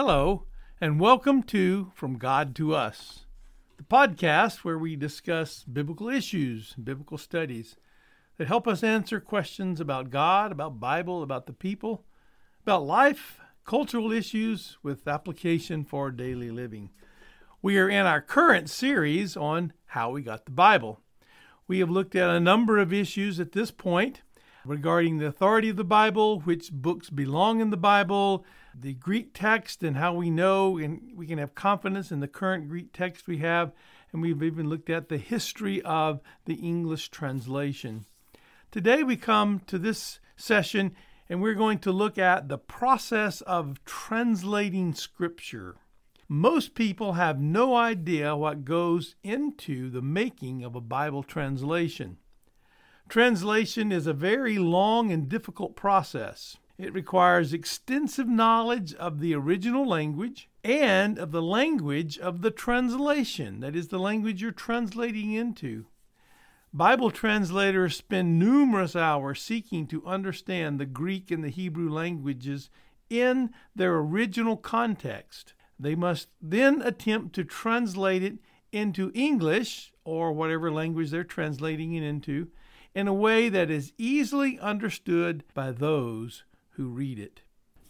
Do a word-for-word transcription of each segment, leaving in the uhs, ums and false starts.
Hello, and welcome to From God to Us, the podcast where we discuss biblical issues, biblical studies that help us answer questions about God, about Bible, about the people, about life, cultural issues with application for daily living. We are in our current series on how we got the Bible. We have looked at a number of issues at this point regarding the authority of the Bible, which books belong in the Bible, the Greek text and how we know and we can have confidence in the current Greek text we have, and we've even looked at the history of the English translation. Today we come to this session and we're going to look at the process of translating Scripture. Most people have no idea what goes into the making of a Bible translation. Translation is a very long and difficult process. It requires extensive knowledge of the original language and of the language of the translation, that is, the language you're translating into. Bible translators spend numerous hours seeking to understand the Greek and the Hebrew languages in their original context. They must then attempt to translate it into English, or whatever language they're translating it into, in a way that is easily understood by those who read it.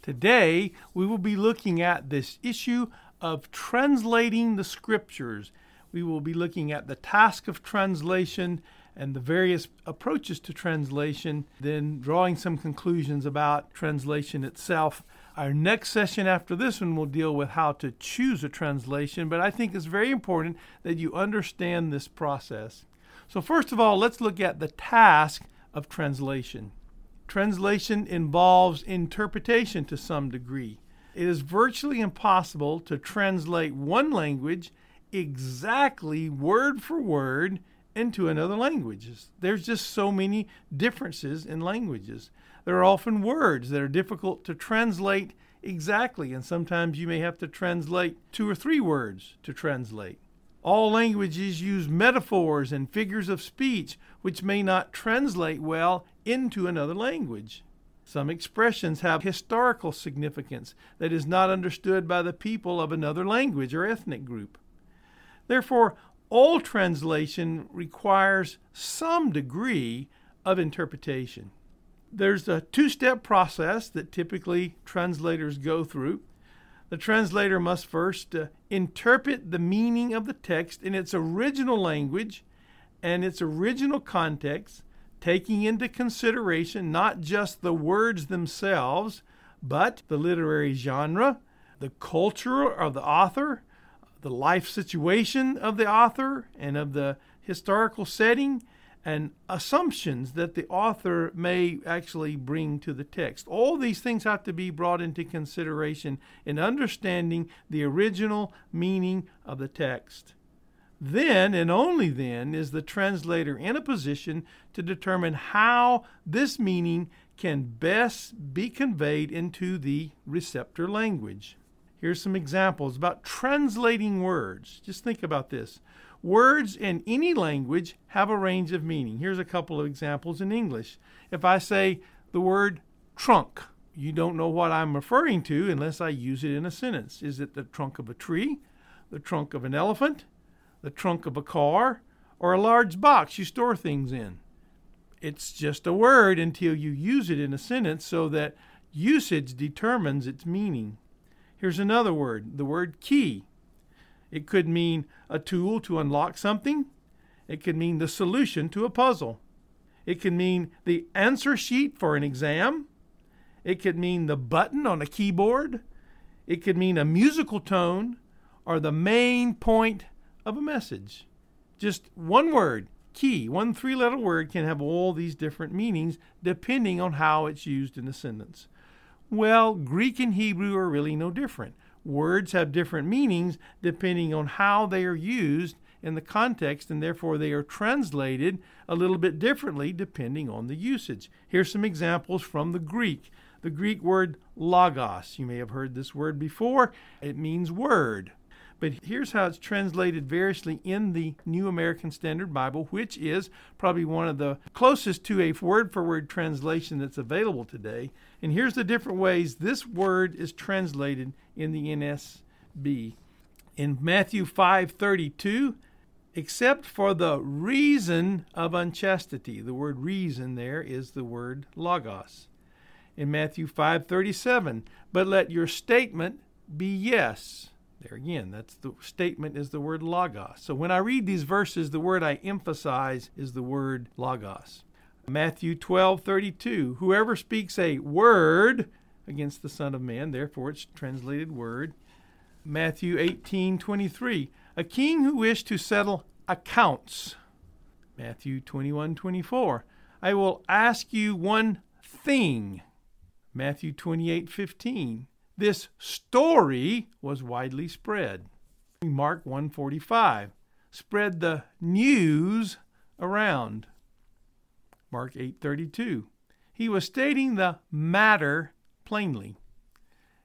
Today, we will be looking at this issue of translating the Scriptures. We will be looking at the task of translation and the various approaches to translation, then drawing some conclusions about translation itself. Our next session after this one will deal with how to choose a translation, but I think it's very important that you understand this process. So first of all, let's look at the task of translation. Translation involves interpretation to some degree. It is virtually impossible to translate one language exactly word for word into another language. There's just so many differences in languages. There are often words that are difficult to translate exactly, and sometimes you may have to translate two or three words to translate. All languages use metaphors and figures of speech which may not translate well into another language. Some expressions have historical significance that is not understood by the people of another language or ethnic group. Therefore, all translation requires some degree of interpretation. There's a two-step process that typically translators go through. The translator must first uh, interpret the meaning of the text in its original language and its original context, taking into consideration not just the words themselves, but the literary genre, the culture of the author, the life situation of the author and of the historical setting, and assumptions that the author may actually bring to the text. All these things have to be brought into consideration in understanding the original meaning of the text. Then, and only then, is the translator in a position to determine how this meaning can best be conveyed into the receptor language. Here's some examples about translating words. Just think about this. Words in any language have a range of meaning. Here's a couple of examples in English. If I say the word trunk, you don't know what I'm referring to unless I use it in a sentence. Is it the trunk of a tree, the trunk of an elephant, the trunk of a car, or a large box you store things in? It's just a word until you use it in a sentence, so that usage determines its meaning. Here's another word, the word key. It could mean a tool to unlock something. It could mean the solution to a puzzle. It could mean the answer sheet for an exam. It could mean the button on a keyboard. It could mean a musical tone or the main point of a message. Just one word, key, one three-letter word can have all these different meanings depending on how it's used in a sentence. Well, Greek and Hebrew are really no different. Words have different meanings depending on how they are used in the context, and therefore they are translated a little bit differently depending on the usage. Here's some examples from the Greek. The Greek word logos. You may have heard this word before. It means word. But here's how it's translated variously in the New American Standard Bible, which is probably one of the closest to a word-for-word translation that's available today. And here's the different ways this word is translated in the N S B. In Matthew five thirty-two, except for the reason of unchastity. The word reason there is the word logos. In Matthew five thirty-seven, but let your statement be yes. There again, that's the statement is the word logos. So when I read these verses, the word I emphasize is the word logos. Matthew twelve thirty-two, whoever speaks a word against the Son of Man, therefore it's translated word. Matthew eighteen twenty-three, a king who wished to settle accounts. Matthew twenty-one twenty-four, I will ask you one thing. Matthew twenty-eight fifteen, this story was widely spread. Mark one forty-five, spread the news around. Mark eight thirty-two, he was stating the matter plainly.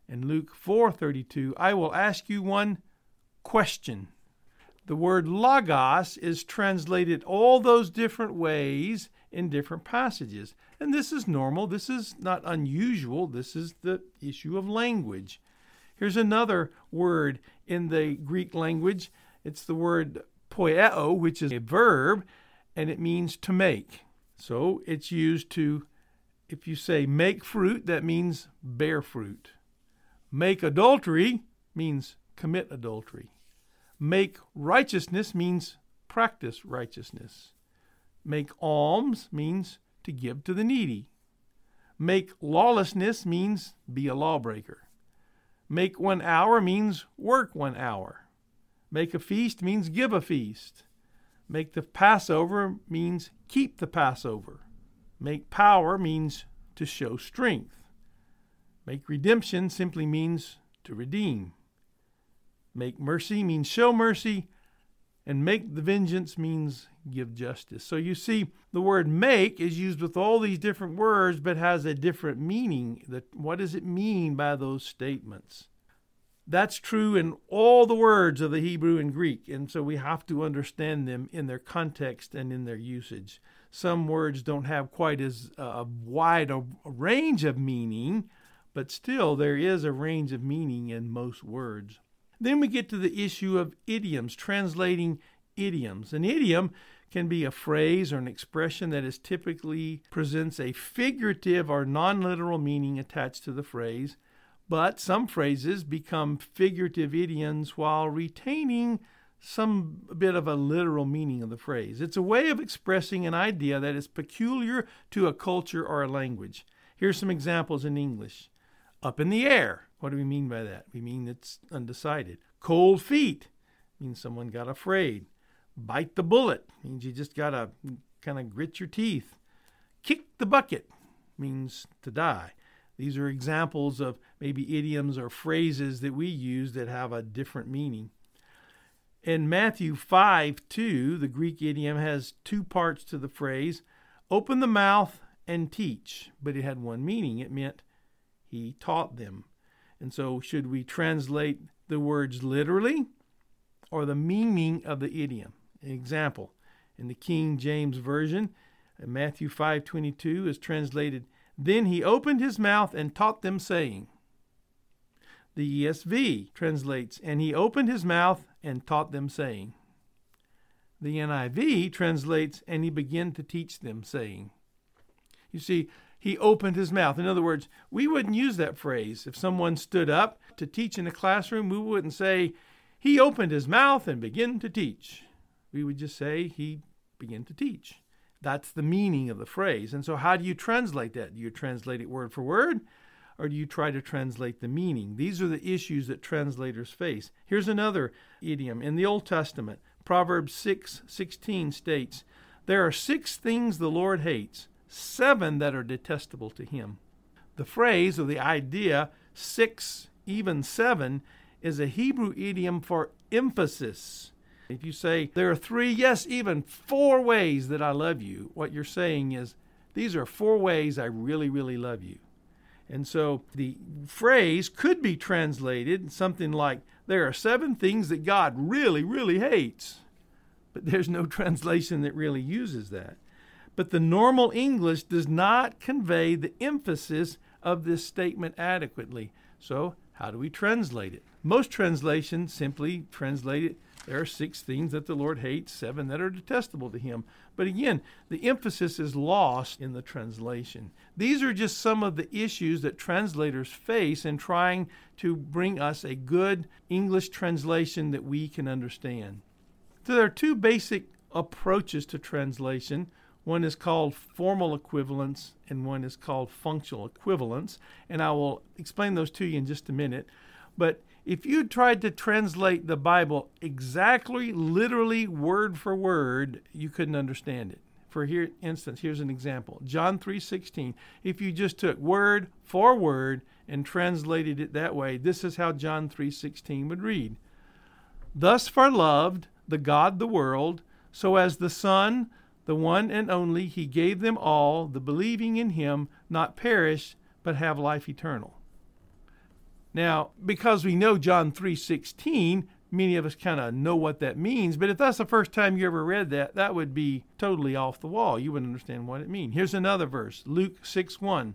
And Luke four thirty-two, I will ask you one question. The word logos is translated all those different ways in different passages. And this is normal. This is not unusual. This is the issue of language. Here's another word in the Greek language. It's the word poieo, which is a verb, and it means to make. So it's used to, if you say make fruit, that means bear fruit. Make adultery means commit adultery. Make righteousness means practice righteousness. Make alms means to give to the needy. Make lawlessness means be a lawbreaker. Make one hour means work one hour. Make a feast means give a feast. Make the Passover means keep the Passover. Make power means to show strength. Make redemption simply means to redeem. Make mercy means show mercy. And make the vengeance means give justice. So you see, the word make is used with all these different words, but has a different meaning. What does it mean by those statements? That's true in all the words of the Hebrew and Greek, and so we have to understand them in their context and in their usage. Some words don't have quite as uh, wide a range of meaning, but still there is a range of meaning in most words. Then we get to the issue of idioms, translating idioms. An idiom can be a phrase or an expression that is typically presents a figurative or non-literal meaning attached to the phrase, but some phrases become figurative idioms while retaining some bit of a literal meaning of the phrase. It's a way of expressing an idea that is peculiar to a culture or a language. Here's some examples in English. Up in the air. What do we mean by that? We mean it's undecided. Cold feet means someone got afraid. Bite the bullet means you just got to kind of grit your teeth. Kick the bucket means to die. These are examples of maybe idioms or phrases that we use that have a different meaning. In Matthew five two, the Greek idiom has two parts to the phrase, open the mouth and teach, but it had one meaning. It meant he taught them. And so should we translate the words literally or the meaning of the idiom? An example, in the King James Version, Matthew five twenty-two is translated, then he opened his mouth and taught them, saying. The E S V translates, and he opened his mouth and taught them, saying. The N I V translates, and he began to teach them, saying. You see, he opened his mouth. In other words, we wouldn't use that phrase. If someone stood up to teach in a classroom, we wouldn't say, he opened his mouth and began to teach. We would just say, he began to teach. That's the meaning of the phrase. And so how do you translate that? Do you translate it word for word, or do you try to translate the meaning? These are the issues that translators face. Here's another idiom. In the Old Testament, Proverbs six sixteen states, there are six things the Lord hates, seven that are detestable to him. The phrase or the idea, six, even seven, is a Hebrew idiom for emphasis. If you say, there are three, yes, even four ways that I love you, what you're saying is, these are four ways I really, really love you. And so the phrase could be translated something like, there are seven things that God really, really hates. But there's no translation that really uses that. But the normal English does not convey the emphasis of this statement adequately. So how do we translate it? Most translations simply translate it, there are six things that the Lord hates, seven that are detestable to him. But again, the emphasis is lost in the translation. These are just some of the issues that translators face in trying to bring us a good English translation that we can understand. So there are two basic approaches to translation. One is called formal equivalence and one is called functional equivalence. And I will explain those to you in just a minute. But if you tried to translate the Bible exactly, literally, word for word, you couldn't understand it. For here, instance, here's an example. John three sixteen. If you just took word for word and translated it that way, this is how John three sixteen would read. Thus far loved the God the world, so as the Son, the one and only, he gave them all, the believing in him, not perish, but have life eternal. Now, because we know John three sixteen, many of us kind of know what that means, but if that's the first time you ever read that, that would be totally off the wall. You wouldn't understand what it means. Here's another verse, Luke six one.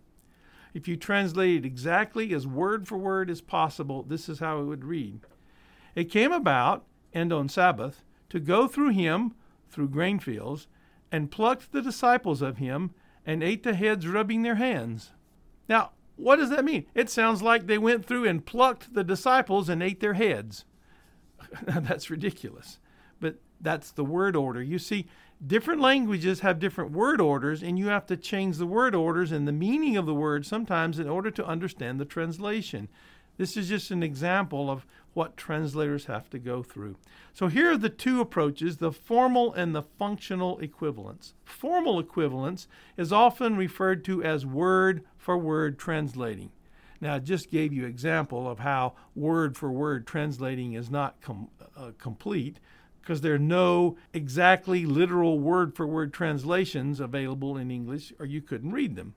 If you translate it exactly as word for word as possible, this is how it would read. It came about, and on Sabbath, to go through him, through grain fields, and plucked the disciples of him, and ate the heads rubbing their hands. Now, what does that mean? It sounds like they went through and plucked the disciples and ate their heads. That's ridiculous. But that's the word order. You see, different languages have different word orders, and you have to change the word orders and the meaning of the word sometimes in order to understand the translation. This is just an example of what translators have to go through. So here are the two approaches, the formal and the functional equivalence. Formal equivalence is often referred to as word-for-word translating. Now, I just gave you an example of how word-for-word translating is not com- uh, complete because there are no exactly literal word-for-word translations available in English, or you couldn't read them.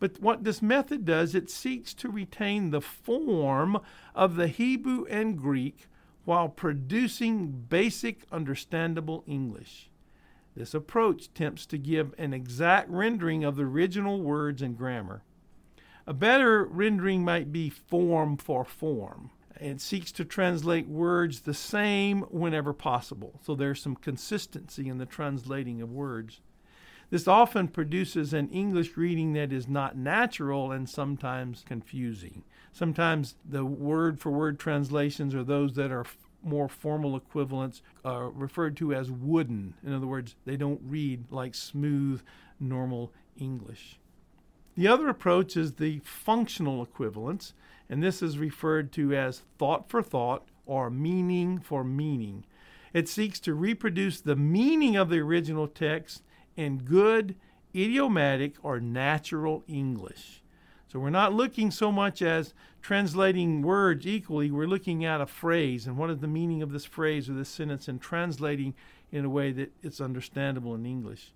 But what this method does, it seeks to retain the form of the Hebrew and Greek while producing basic, understandable English. This approach attempts to give an exact rendering of the original words and grammar. A better rendering might be form for form. It seeks to translate words the same whenever possible. So there's some consistency in the translating of words. This often produces an English reading that is not natural and sometimes confusing. Sometimes the word-for-word translations are those that are more formal equivalents, uh, referred to as wooden. In other words, they don't read like smooth, normal English. The other approach is the functional equivalence, and this is referred to as thought for thought or meaning for meaning. It seeks to reproduce the meaning of the original text in good, idiomatic, or natural English. So we're not looking so much as translating words equally. We're looking at a phrase and what is the meaning of this phrase or this sentence and translating in a way that it's understandable in English.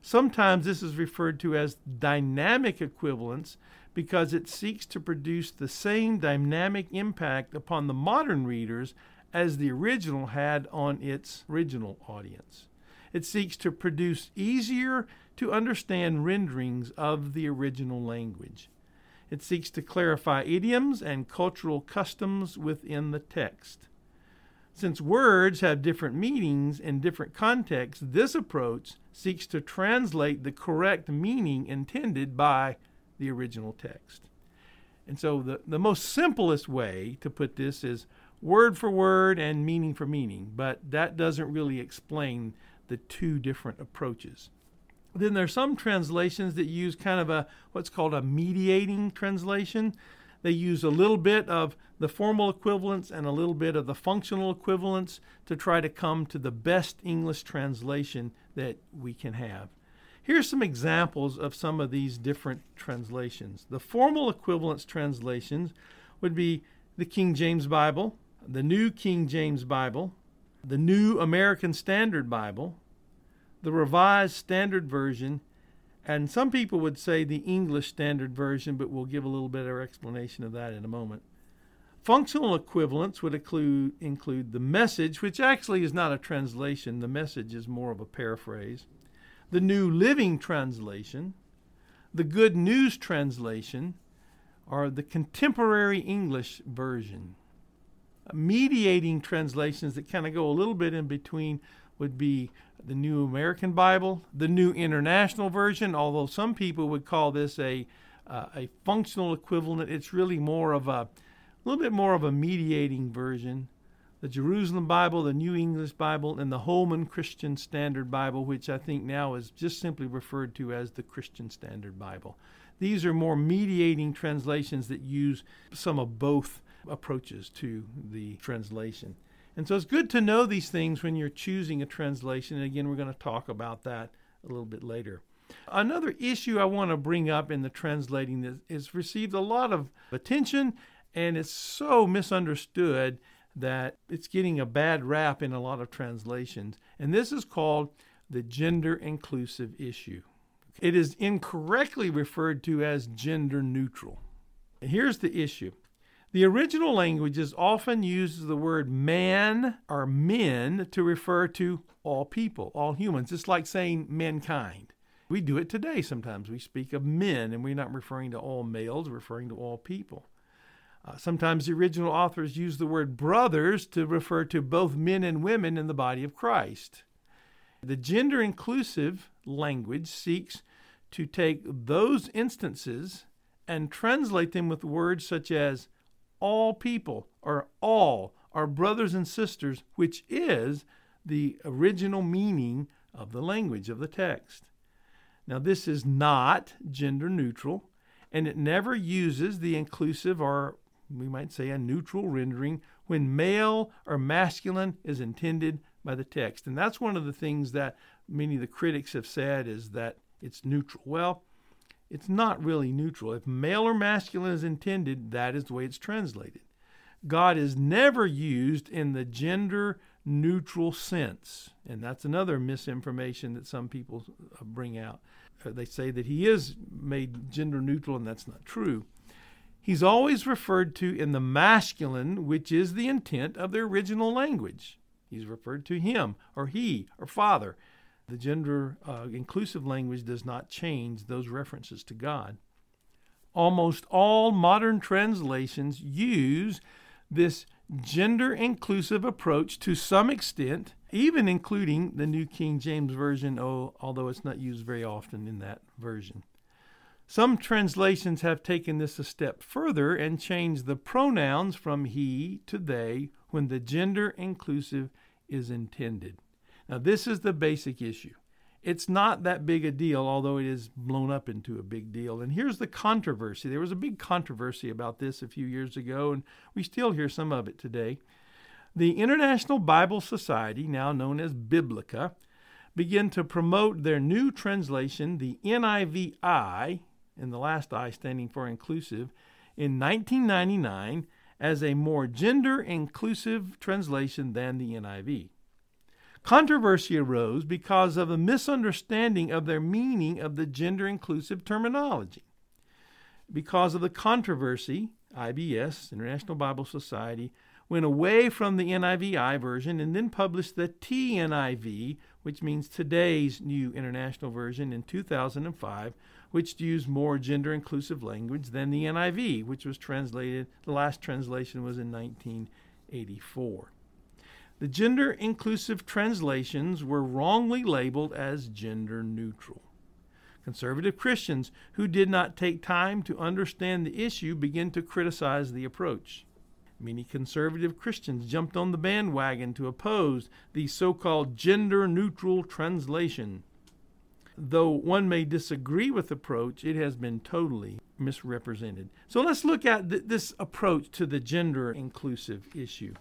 Sometimes this is referred to as dynamic equivalence because it seeks to produce the same dynamic impact upon the modern readers as the original had on its original audience. It seeks to produce easier to understand renderings of the original language. It seeks to clarify idioms and cultural customs within the text. Since words have different meanings in different contexts, this approach seeks to translate the correct meaning intended by the original text. And so the, the most simplest way to put this is word for word and meaning for meaning, but that doesn't really explain the two different approaches. Then there are some translations that use kind of a what's called a mediating translation. They use a little bit of the formal equivalence and a little bit of the functional equivalence to try to come to the best English translation that we can have. Here's some examples of some of these different translations. The formal equivalence translations would be the King James Bible, the New King James Bible, the New American Standard Bible, the Revised Standard Version, And some people would say the English Standard Version, but we'll give a little bit of explanation of that in a moment. Functional equivalence would include, include the Message, which actually is not a translation. The Message is more of a paraphrase. The New Living Translation, the Good News Translation, or the Contemporary English Version. Mediating translations that kind of go a little bit in between would be the New American Bible, the New International Version, although some people would call this a uh, a functional equivalent. It's really more of a, a little bit more of a mediating version. The Jerusalem Bible, the New English Bible, and the Holman Christian Standard Bible, which I think now is just simply referred to as the Christian Standard Bible. These are more mediating translations that use some of both approaches to the translation. And so it's good to know these things when you're choosing a translation. And again, we're going to talk about that a little bit later. Another issue I want to bring up in the translating that has received a lot of attention and it's so misunderstood that it's getting a bad rap in a lot of translations. And this is called the gender-inclusive issue. It is incorrectly referred to as gender-neutral. Here's the issue. The original languages often uses the word man or men to refer to all people, all humans. It's like saying mankind. We do it today sometimes. We speak of men, and we're not referring to all males, we're referring to all people. Uh, sometimes the original authors use the word brothers to refer to both men and women in the body of Christ. The gender-inclusive language seeks to take those instances and translate them with words such as all people, or all, are brothers and sisters, which is the original meaning of the language of the text. Now, this is not gender neutral, and it never uses the inclusive, or we might say a neutral rendering, when male or masculine is intended by the text. And that's one of the things that many of the critics have said is that it's neutral. Well, it's not really neutral. If male or masculine is intended, that is the way it's translated. God is never used in the gender-neutral sense. And that's another misinformation that some people bring out. They say that he is made gender-neutral, and that's not true. He's always referred to in the masculine, which is the intent of the original language. He's referred to him, or he, or father. The gender-inclusive uh, language does not change those references to God. Almost all modern translations use this gender-inclusive approach to some extent, even including the New King James Version, although it's not used very often in that version. Some translations have taken this a step further and changed the pronouns from he to they when the gender-inclusive is intended. Now, this is the basic issue. It's not that big a deal, although it is blown up into a big deal. And here's the controversy. There was a big controversy about this a few years ago, and we still hear some of it today. The International Bible Society, now known as Biblica, began to promote their new translation, the N I V I, and the last I standing for inclusive, in nineteen ninety-nine as a more gender-inclusive translation than the N I V. Controversy arose because of a misunderstanding of their meaning of the gender-inclusive terminology. Because of the controversy, I B S, International Bible Society, went away from the N I V I version and then published the T N I V, which means today's New International Version, in two thousand five, which used more gender-inclusive language than the N I V, which was translated, the last translation was in nineteen eighty-four. The gender-inclusive translations were wrongly labeled as gender-neutral. Conservative Christians who did not take time to understand the issue began to criticize the approach. Many conservative Christians jumped on the bandwagon to oppose the so-called gender-neutral translation. Though one may disagree with the approach, it has been totally misrepresented. So let's look at th- this approach to the gender-inclusive issue.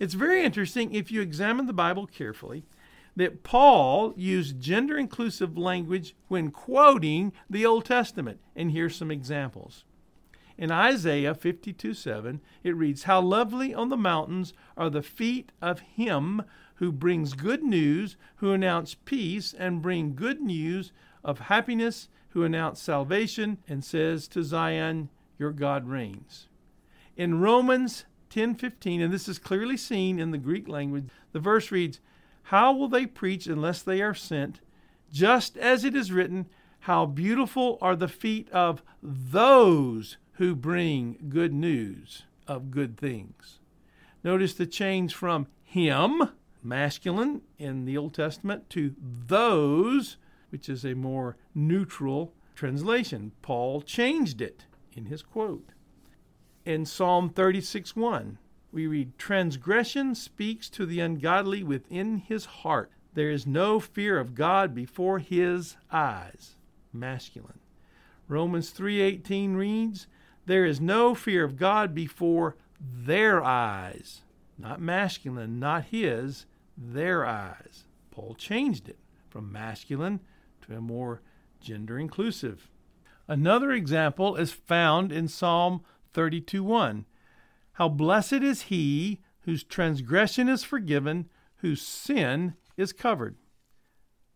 It's very interesting, if you examine the Bible carefully, that Paul used gender-inclusive language when quoting the Old Testament. And here's some examples. In Isaiah fifty-two seven, it reads, "How lovely on the mountains are the feet of him who brings good news, who announce peace and bring good news of happiness, who announce salvation and says to Zion, your God reigns." In Romans ten fifteen, and this is clearly seen in the Greek language, the verse reads, "How will they preach unless they are sent? Just as it is written, how beautiful are the feet of those who bring good news of good things." Notice the change from him, masculine in the Old Testament, to those, which is a more neutral translation. Paul changed it in his quote. In Psalm thirty-six one, we read, "Transgression speaks to the ungodly within his heart. There is no fear of God before his eyes." Masculine. Romans three eighteen reads, "There is no fear of God before their eyes." Not masculine, not his, their eyes. Paul changed it from masculine to a more gender inclusive. Another example is found in Psalm thirty-two one. "How blessed is he whose transgression is forgiven, whose sin is covered."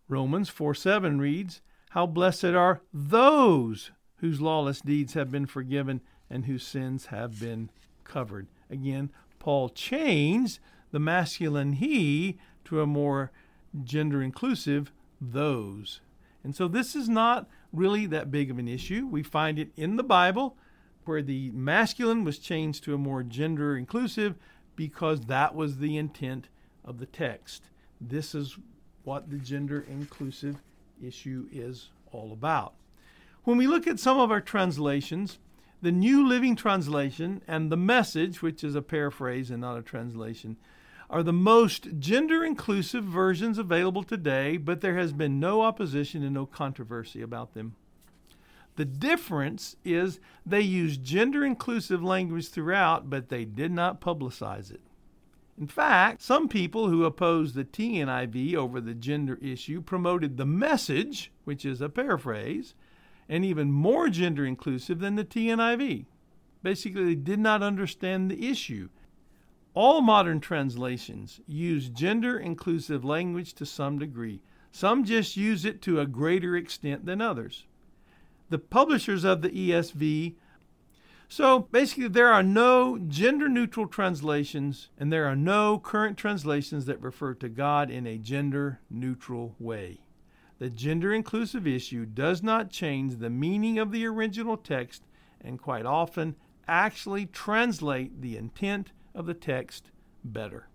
Romans four seven reads, "How blessed are those whose lawless deeds have been forgiven and whose sins have been covered." Again, Paul changed the masculine he to a more gender-inclusive those. And so this is not really that big of an issue. We find it in the Bible where the masculine was changed to a more gender-inclusive because that was the intent of the text. This is what the gender-inclusive issue is all about. When we look at some of our translations, the New Living Translation and the Message, which is a paraphrase and not a translation, are the most gender-inclusive versions available today, but there has been no opposition and no controversy about them. The difference is they use gender-inclusive language throughout, but they did not publicize it. In fact, some people who opposed the T N I V over the gender issue promoted the Message, which is a paraphrase, and even more gender-inclusive than the T N I V. Basically, they did not understand the issue. All modern translations use gender-inclusive language to some degree. Some just use it to a greater extent than others. The publishers of the E S V. So basically, there are no gender-neutral translations, and there are no current translations that refer to God in a gender-neutral way. The gender-inclusive issue does not change the meaning of the original text and quite often actually translate the intent of the text better.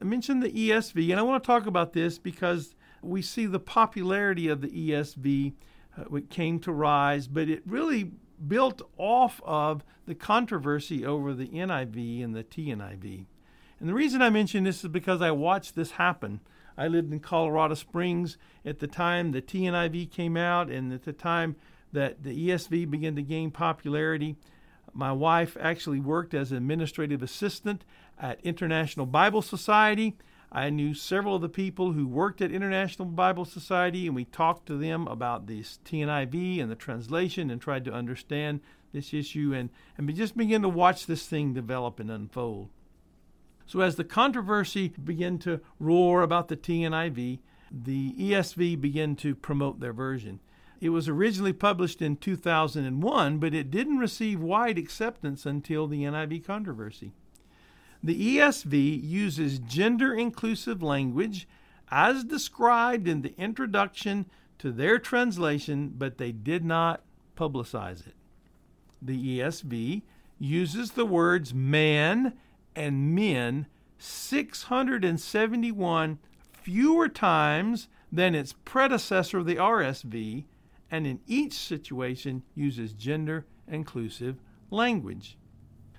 I mentioned the E S V, and I want to talk about this because we see the popularity of the E S V. Uh, it came to rise, but it really built off of the controversy over the N I V and the T N I V. And the reason I mention this is because I watched this happen. I lived in Colorado Springs at the time the T N I V came out and at the time that the E S V began to gain popularity. My wife actually worked as an administrative assistant at International Bible Society. I knew several of the people who worked at International Bible Society, and we talked to them about this T N I V and the translation and tried to understand this issue, and, and we just began to watch this thing develop and unfold. So as the controversy began to roar about the T N I V, the E S V began to promote their version. It was originally published in two thousand one, but it didn't receive wide acceptance until the N I V controversy. The E S V uses gender-inclusive language as described in the introduction to their translation, but they did not publicize it. The E S V uses the words man and men six hundred seventy-one fewer times than its predecessor, the R S V, and in each situation uses gender-inclusive language.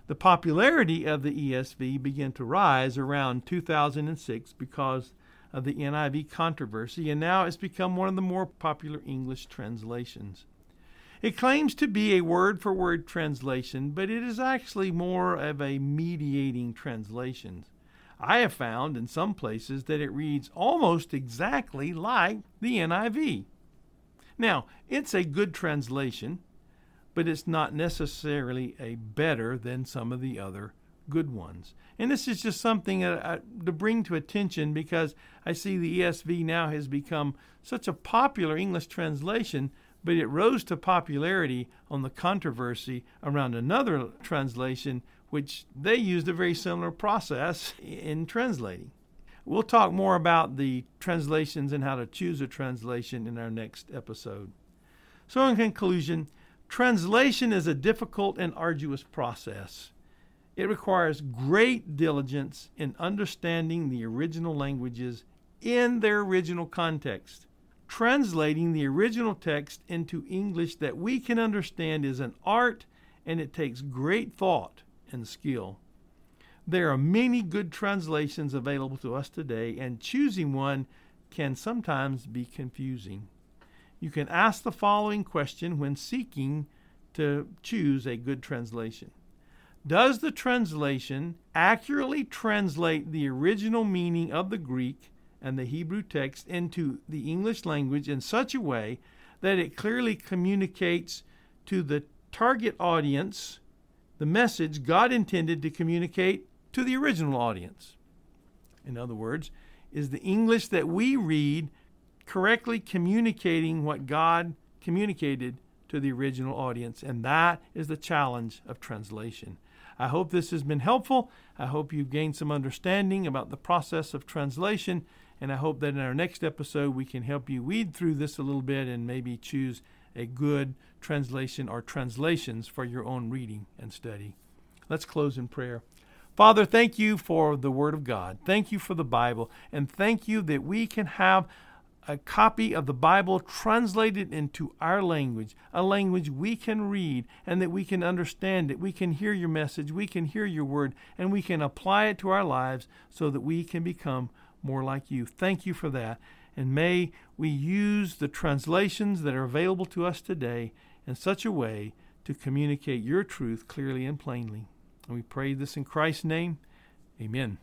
The popularity of the E S V began to rise around two thousand six because of the N I V controversy, and now it's become one of the more popular English translations. It claims to be a word-for-word translation, but it is actually more of a mediating translation. I have found in some places that it reads almost exactly like the N I V. Now, it's a good translation, but it's not necessarily a better than some of the other good ones. And this is just something that I, to bring to attention, because I see the E S V now has become such a popular English translation, but it rose to popularity on the controversy around another translation, which they used a very similar process in translating. We'll talk more about the translations and how to choose a translation in our next episode. So in conclusion, translation is a difficult and arduous process. It requires great diligence in understanding the original languages in their original context. Translating the original text into English that we can understand is an art, and it takes great thought and skill. There are many good translations available to us today, and choosing one can sometimes be confusing. You can ask the following question when seeking to choose a good translation. Does the translation accurately translate the original meaning of the Greek and the Hebrew text into the English language in such a way that it clearly communicates to the target audience the message God intended to communicate to the original audience? In other words, is the English that we read correctly communicating what God communicated to the original audience? And that is the challenge of translation. I hope this has been helpful. I hope you've gained some understanding about the process of translation, and I hope that in our next episode we can help you weed through this a little bit and maybe choose a good translation or translations for your own reading and study. Let's close in prayer. Father, thank you for the Word of God. Thank you for the Bible, and thank you that we can have a copy of the Bible translated into our language, a language we can read and that we can understand it. We can hear your message, we can hear your word, and we can apply it to our lives so that we can become more like you. Thank you for that. And may we use the translations that are available to us today in such a way to communicate your truth clearly and plainly. And we pray this in Christ's name. Amen.